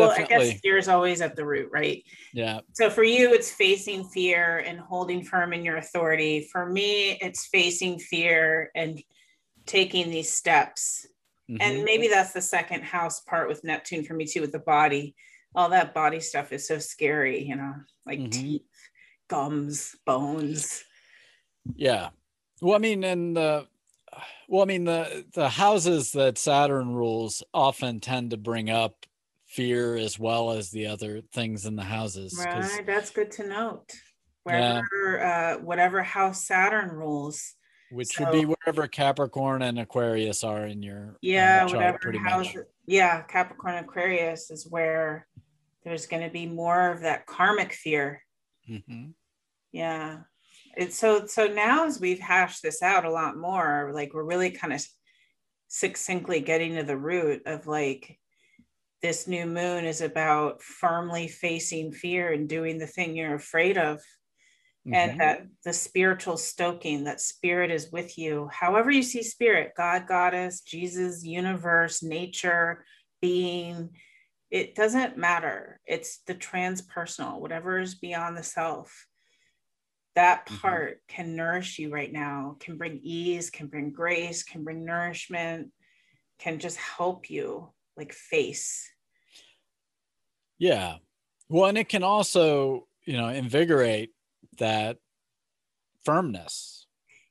I guess fear is always at the root, right? Yeah. So for you, it's facing fear and holding firm in your authority. For me, it's facing fear and taking these steps. And maybe that's the second house part with Neptune for me too, with the body. All that body stuff is so scary, you know, like teeth, gums, bones. Well, I mean, and the houses that Saturn rules often tend to bring up fear as well as the other things in the houses. Right, that's good to note. Wherever, whatever house Saturn rules, which would be wherever Capricorn and Aquarius are in your chart, whatever house. Capricorn, Aquarius is where there's going to be more of that karmic fear. It's so now as we've hashed this out a lot more, like we're really kind of succinctly getting to the root of like. This new moon is about firmly facing fear and doing the thing you're afraid of. And that the spiritual stoking, that spirit is with you. However you see spirit, God, goddess, Jesus, universe, nature, being, it doesn't matter. It's the transpersonal, whatever is beyond the self. That part can nourish you right now, can bring ease, can bring grace, can bring nourishment, can just help you. Like face. Yeah. Well, and it can also, you know, invigorate that firmness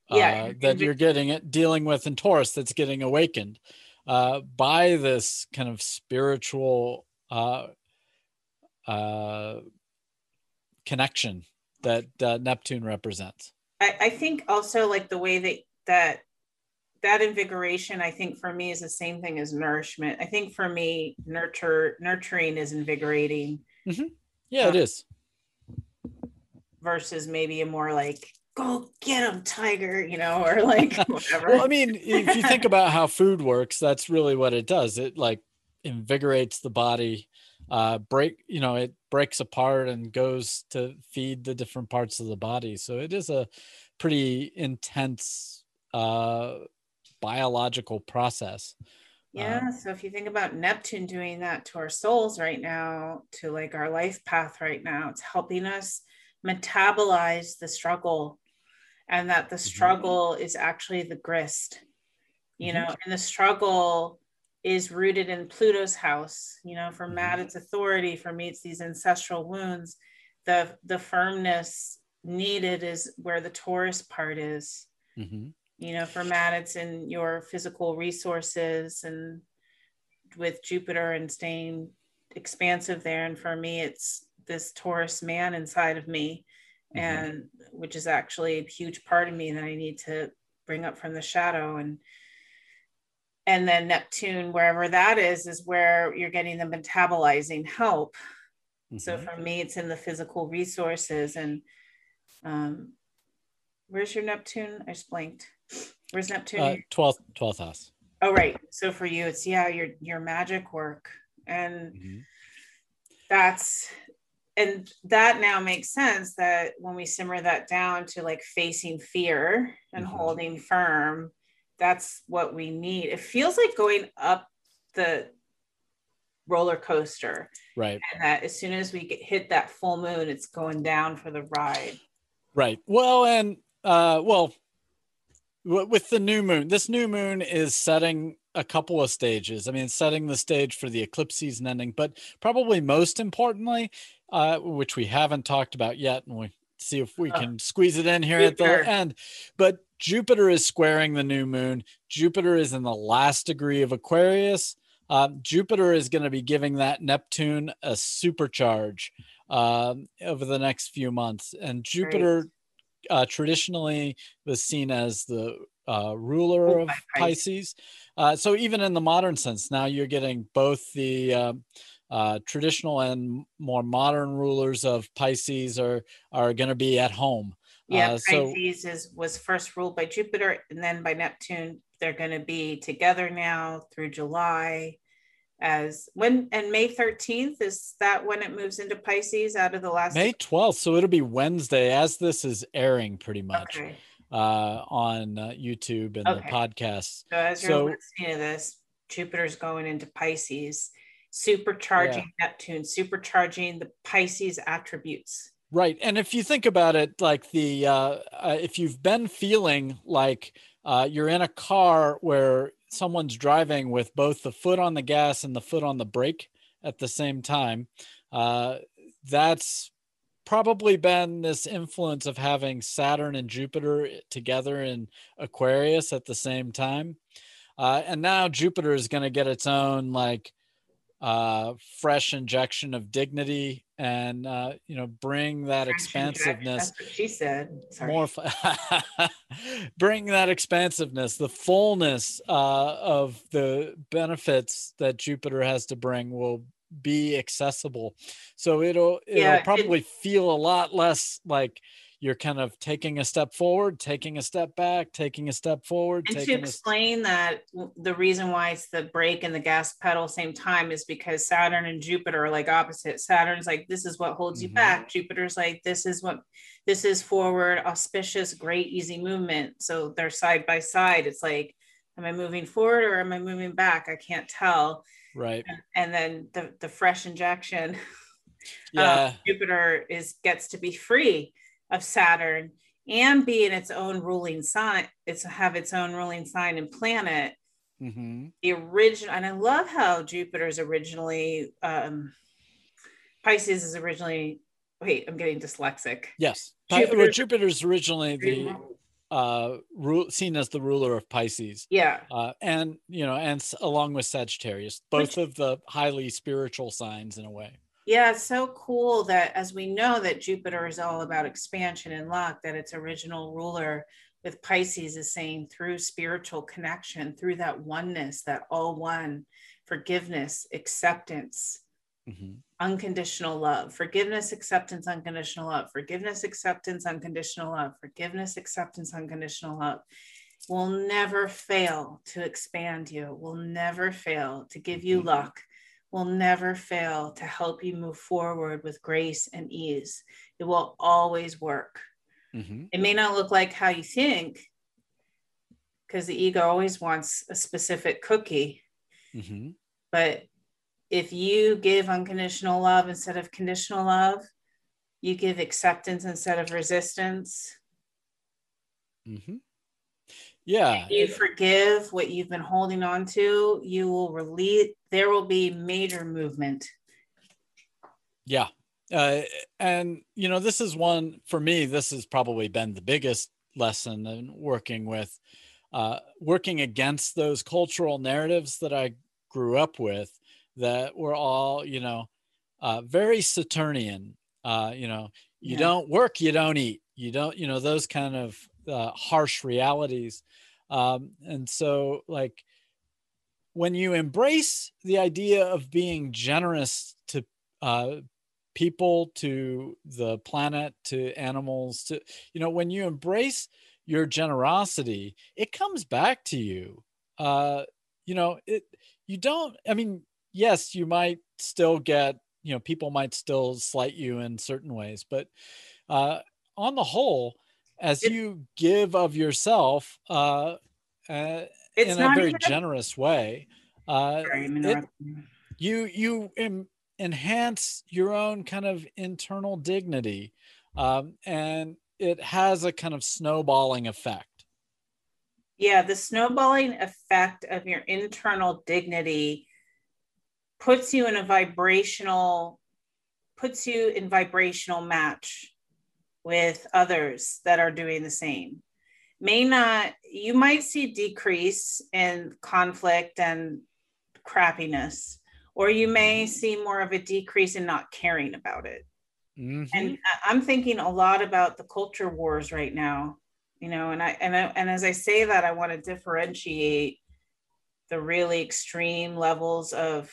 that you're getting it dealing with in Taurus that's getting awakened by this kind of spiritual connection that Neptune represents. I think also like the way that invigoration, I think for me is the same thing as nourishment. I think for me, nurturing is invigorating. It is. Versus maybe a more like, go get him, tiger, you know, or like whatever. Well, I mean, if you think about how food works, that's really what it does. It like invigorates the body, it breaks apart and goes to feed the different parts of the body. So it is a pretty intense biological process. So if you think about Neptune doing that to our souls right now, to like our life path right now, it's helping us metabolize the struggle, and that the struggle is actually the grist, you know, and the struggle is rooted in Pluto's house. You know, for Matt, it's authority. For me, it's these ancestral wounds. The firmness needed is where the Taurus part is. You know, for Matt, it's in your physical resources and with Jupiter and staying expansive there. And for me, it's this Taurus man inside of me, and which is actually a huge part of me that I need to bring up from the shadow. And then Neptune, wherever that is where you're getting the metabolizing help. So for me, it's in the physical resources. And where's your Neptune? I just blanked. Where's Neptune? 12th house. Oh, right. So for you, it's, your magic work. And that now makes sense that when we simmer that down to like facing fear and holding firm, that's what we need. It feels like going up the roller coaster. Right. And that as soon as we hit that full moon, it's going down for the ride. Right. Well, and with the new moon, this new moon is setting a couple of stages. I mean, it's setting the stage for the eclipse season ending, but probably most importantly, which we haven't talked about yet, and we see if we can squeeze it in here Jupiter. At the end, but Jupiter is squaring the new moon. Jupiter is in the last degree of Aquarius. Jupiter is going to be giving that Neptune a supercharge over the next few months. And Jupiter traditionally was seen as the ruler of Pisces. So even in the modern sense, now you're getting both the traditional and more modern rulers of Pisces are going to be at home. Yeah, Pisces was first ruled by Jupiter and then by Neptune. They're going to be together now through July. And May 13th, is that when it moves into Pisces out of the last? May 12th. So it'll be Wednesday as this is airing pretty much on YouTube and the podcast. So as you're listening to this, Jupiter's going into Pisces, supercharging Neptune, supercharging the Pisces attributes. Right. And if you think about it, like the if you've been feeling like you're in a car where someone's driving with both the foot on the gas and the foot on the brake at the same time, that's probably been this influence of having Saturn and Jupiter together in Aquarius at the same time. And now Jupiter is going to get its own like fresh injection of dignity and bring that expansiveness. That's what she said. Sorry. Bring that expansiveness, the fullness of the benefits that Jupiter has to bring will be accessible. So it'll probably feel a lot less like you're kind of taking a step forward, taking a step back, taking a step forward. And to explain that, the reason why it's the brake and the gas pedal same time is because Saturn and Jupiter are like opposite. Saturn's like, this is what holds you back. Jupiter's like, this is forward, auspicious, great, easy movement. So they're side by side. It's like, am I moving forward or am I moving back? I can't tell. Right. And then the fresh injection. Jupiter gets to be free of Saturn and be in its own ruling sign. Its own ruling sign and planet. The original, and I love how Jupiter's originally Pisces is originally. Wait, I'm getting dyslexic. Yes, Jupiter's originally seen as the ruler of Pisces. Yeah, and along with Sagittarius, both of the highly spiritual signs in a way. Yeah, it's so cool that as we know that Jupiter is all about expansion and luck, that its original ruler with Pisces is saying through spiritual connection, through that oneness, that all one, forgiveness, acceptance, unconditional love, forgiveness, acceptance, unconditional love, forgiveness, acceptance, unconditional love, forgiveness, acceptance, unconditional love, will never fail to expand you, will never fail to give you luck, will never fail to help you move forward with grace and ease. It will always work. It may not look like how you think, because the ego always wants a specific cookie. But if you give unconditional love instead of conditional love, you give acceptance instead of resistance. Yeah. If you forgive what you've been holding on to, you will release. There will be major movement. Yeah. And, this is one, for me, this has probably been the biggest lesson in working against those cultural narratives that I grew up with that were all, very Saturnian. You don't work, you don't eat, you don't, those kind of harsh realities. And so like when you embrace the idea of being generous to people, to the planet, to animals, to, when you embrace your generosity, it comes back to you. Yes, you might still get, people might still slight you in certain ways, but on the whole, as you give of yourself in a very generous way, you enhance your own kind of internal dignity, and it has a kind of snowballing effect. Yeah, the snowballing effect of your internal dignity puts you in a vibrational match with others that are doing the same. You might see decrease in conflict and crappiness, or you may see more of a decrease in not caring about it. Mm-hmm. And I'm thinking a lot about the culture wars right now, you know, and as I say that, I want to differentiate the really extreme levels of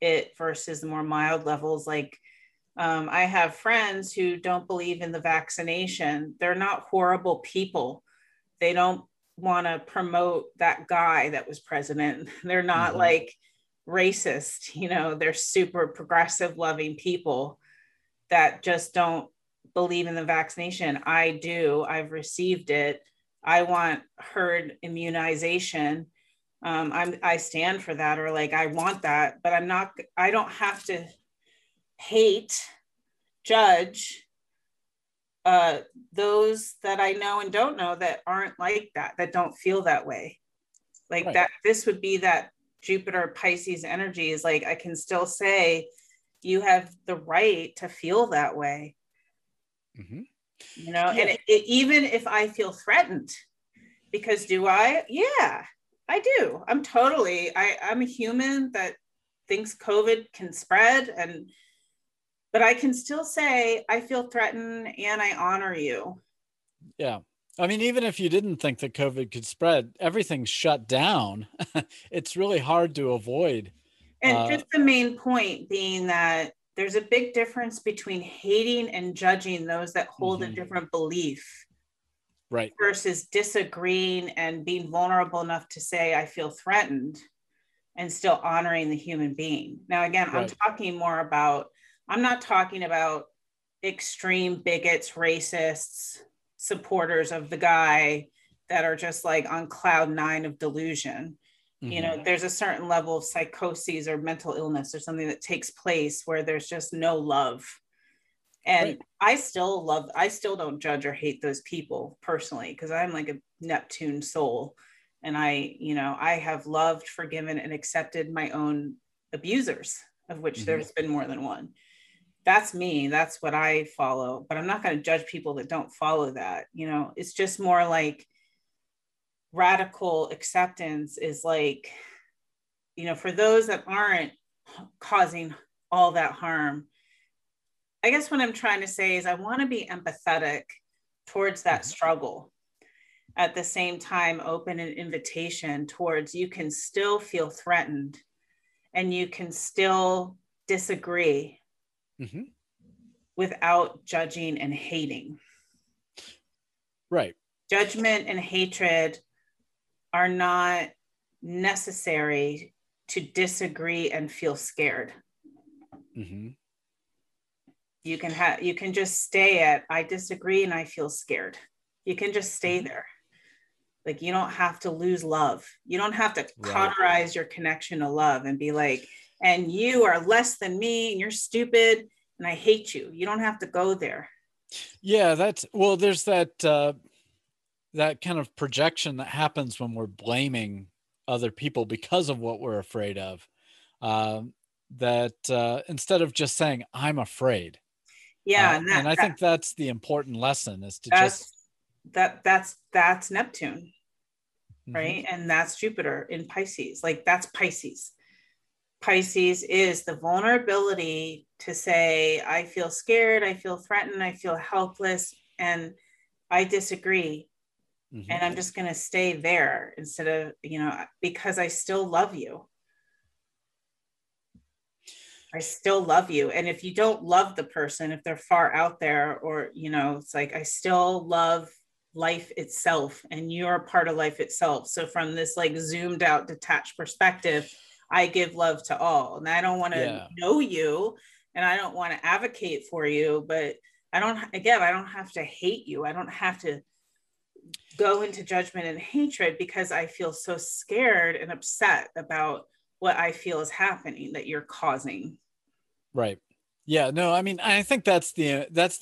it versus the more mild levels. Like I have friends who don't believe in the vaccination. They're not horrible people. They don't want to promote that guy that was president. They're not mm-hmm. like racist, you know, they're super progressive, loving people that just don't believe in the vaccination. I do. I've received it. I want herd immunization. I stand for that, or like, I want that, but I'm not, I don't have to hate, judge those that I know and don't know that aren't like that, that don't feel that way. Like right. that, this would be that Jupiter Pisces energy is like, I can still say you have the right to feel that way, mm-hmm. you know, yeah. and it, even if I feel threatened, because do I? Yeah. I do. I'm totally, I'm a human that thinks COVID can spread, but I can still say I feel threatened and I honor you. Yeah. I mean, even if you didn't think that COVID could spread, everything's shut down. It's really hard to avoid. And just the main point being that there's a big difference between hating and judging those that hold mm-hmm. a different belief. Right. Versus disagreeing and being vulnerable enough to say, I feel threatened, and still honoring the human being. Now, again, right. I'm not talking about extreme bigots, racists, supporters of the guy that are just like on cloud nine of delusion. Mm-hmm. You know, there's a certain level of psychoses or mental illness or something that takes place where there's just no love. And right. I still don't judge or hate those people personally, because I'm like a Neptune soul. And I have loved, forgiven, and accepted my own abusers, of which mm-hmm. there's been more than one. That's me. That's what I follow. But I'm not going to judge people that don't follow that. You know, it's just more like radical acceptance is like, you know, for those that aren't causing all that harm. I guess what I'm trying to say is I want to be empathetic towards that struggle. At the same time, open an invitation towards you can still feel threatened and you can still disagree mm-hmm. without judging and hating. Right. Judgment and hatred are not necessary to disagree and feel scared. Mm-hmm. You can just stay at, I disagree and I feel scared. You can just stay there. Like, you don't have to lose love. You don't have to right. cauterize your connection to love and be like, and you are less than me and you're stupid and I hate you. You don't have to go there. Yeah, there's that kind of projection that happens when we're blaming other people because of what we're afraid of. That instead of just saying, I'm afraid. Yeah. And I think that's the important lesson is to that's Neptune, right? Mm-hmm. And that's Jupiter in Pisces. Like that's Pisces. Pisces is the vulnerability to say, I feel scared, I feel threatened, I feel helpless, and I disagree. Mm-hmm. And I'm just going to stay there instead of, you know, because I still love you. I still love you. And if you don't love the person, if they're far out there, or, you know, it's like, I still love life itself and you're a part of life itself. So from this like zoomed out, detached perspective, I give love to all. And I don't want to know you and I don't want to advocate for you, but I don't have to hate you. I don't have to go into judgment and hatred because I feel so scared and upset about what I feel is happening that you're causing. Right. Yeah, no, I mean, I think that's the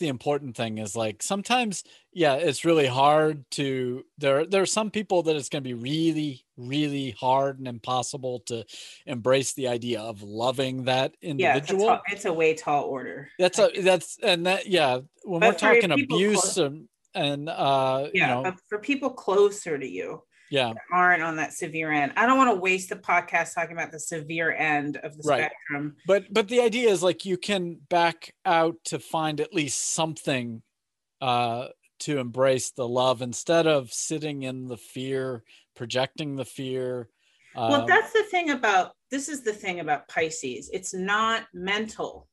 important thing is like, sometimes, yeah, it's really hard to, there are some people that it's going to be really, really hard and impossible to embrace the idea of loving that individual. Yeah, it's a way tall order. When we're talking abuse and but for people closer to you, yeah, aren't on that severe end. I don't want to waste the podcast talking about the severe end of the spectrum. But the idea is like you can back out to find at least something to embrace the love instead of sitting in the fear, projecting the fear. Well, that's the thing about, this is the thing about Pisces. It's not mental.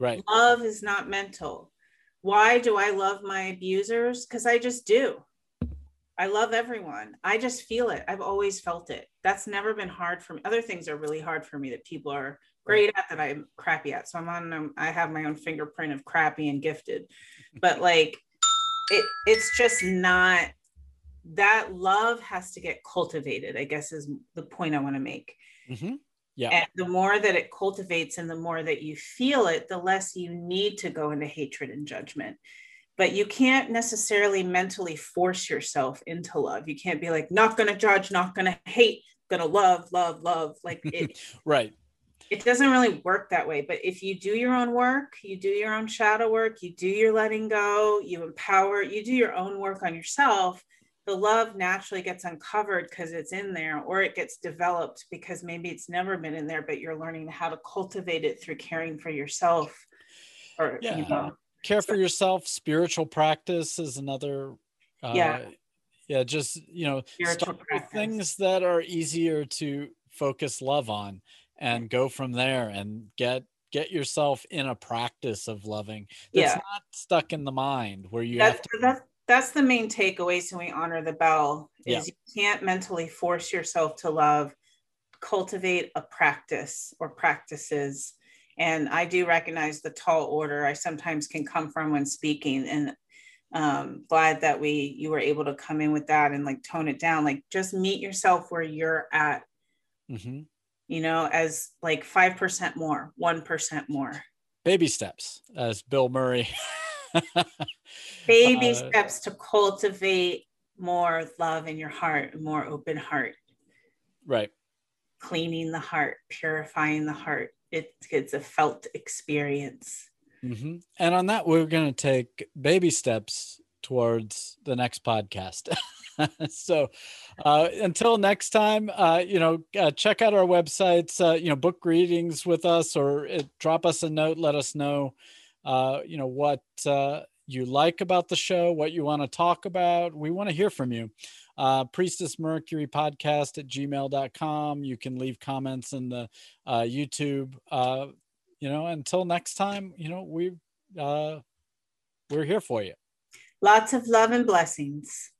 Right. Love is not mental. Why do I love my abusers? Because I just do. I love everyone. I just feel it. I've always felt it. That's never been hard for me. Other things are really hard for me that people are great at that I'm crappy at. So I'm on, I have my own fingerprint of crappy and gifted, but like it's just not, that love has to get cultivated, I guess is the point I want to make. Mm-hmm. Yeah. And the more that it cultivates and the more that you feel it, the less you need to go into hatred and judgment. But you can't necessarily mentally force yourself into love. You can't be like, not going to judge, not going to hate, going to love, love, love. Like it, right. It doesn't really work that way. But if you do your own work, you do your own shadow work, you do your letting go, you empower, you do your own work on yourself, the love naturally gets uncovered because it's in there, or it gets developed because maybe it's never been in there, but you're learning how to cultivate it through caring for yourself. Or, yeah. You know, care for yourself. Spiritual practice is another. Yeah. Just, you know, start with things that are easier to focus love on and go from there and get yourself in a practice of loving. That's not stuck in the mind where you have to. That's the main takeaway. So we honor the bell is you can't mentally force yourself to love, cultivate a practice or practices. And I do recognize the tall order I sometimes can come from when speaking, and glad that you were able to come in with that and like tone it down, like just meet yourself where you're at, you know, as like 5% more, 1% more. Baby steps, as Bill Murray. Baby steps to cultivate more love in your heart, more open heart, right? Cleaning the heart, purifying the heart. It's a felt experience. And on that, we're going to take baby steps towards the next podcast. So until next time, check out our websites, book readings with us, or drop us a note, let us know what you like about the show, what you want to talk about. We want to hear from you. PriestessMercuryPodcast@gmail.com. You can leave comments in the YouTube. Until next time, we're here for you. Lots of love and blessings.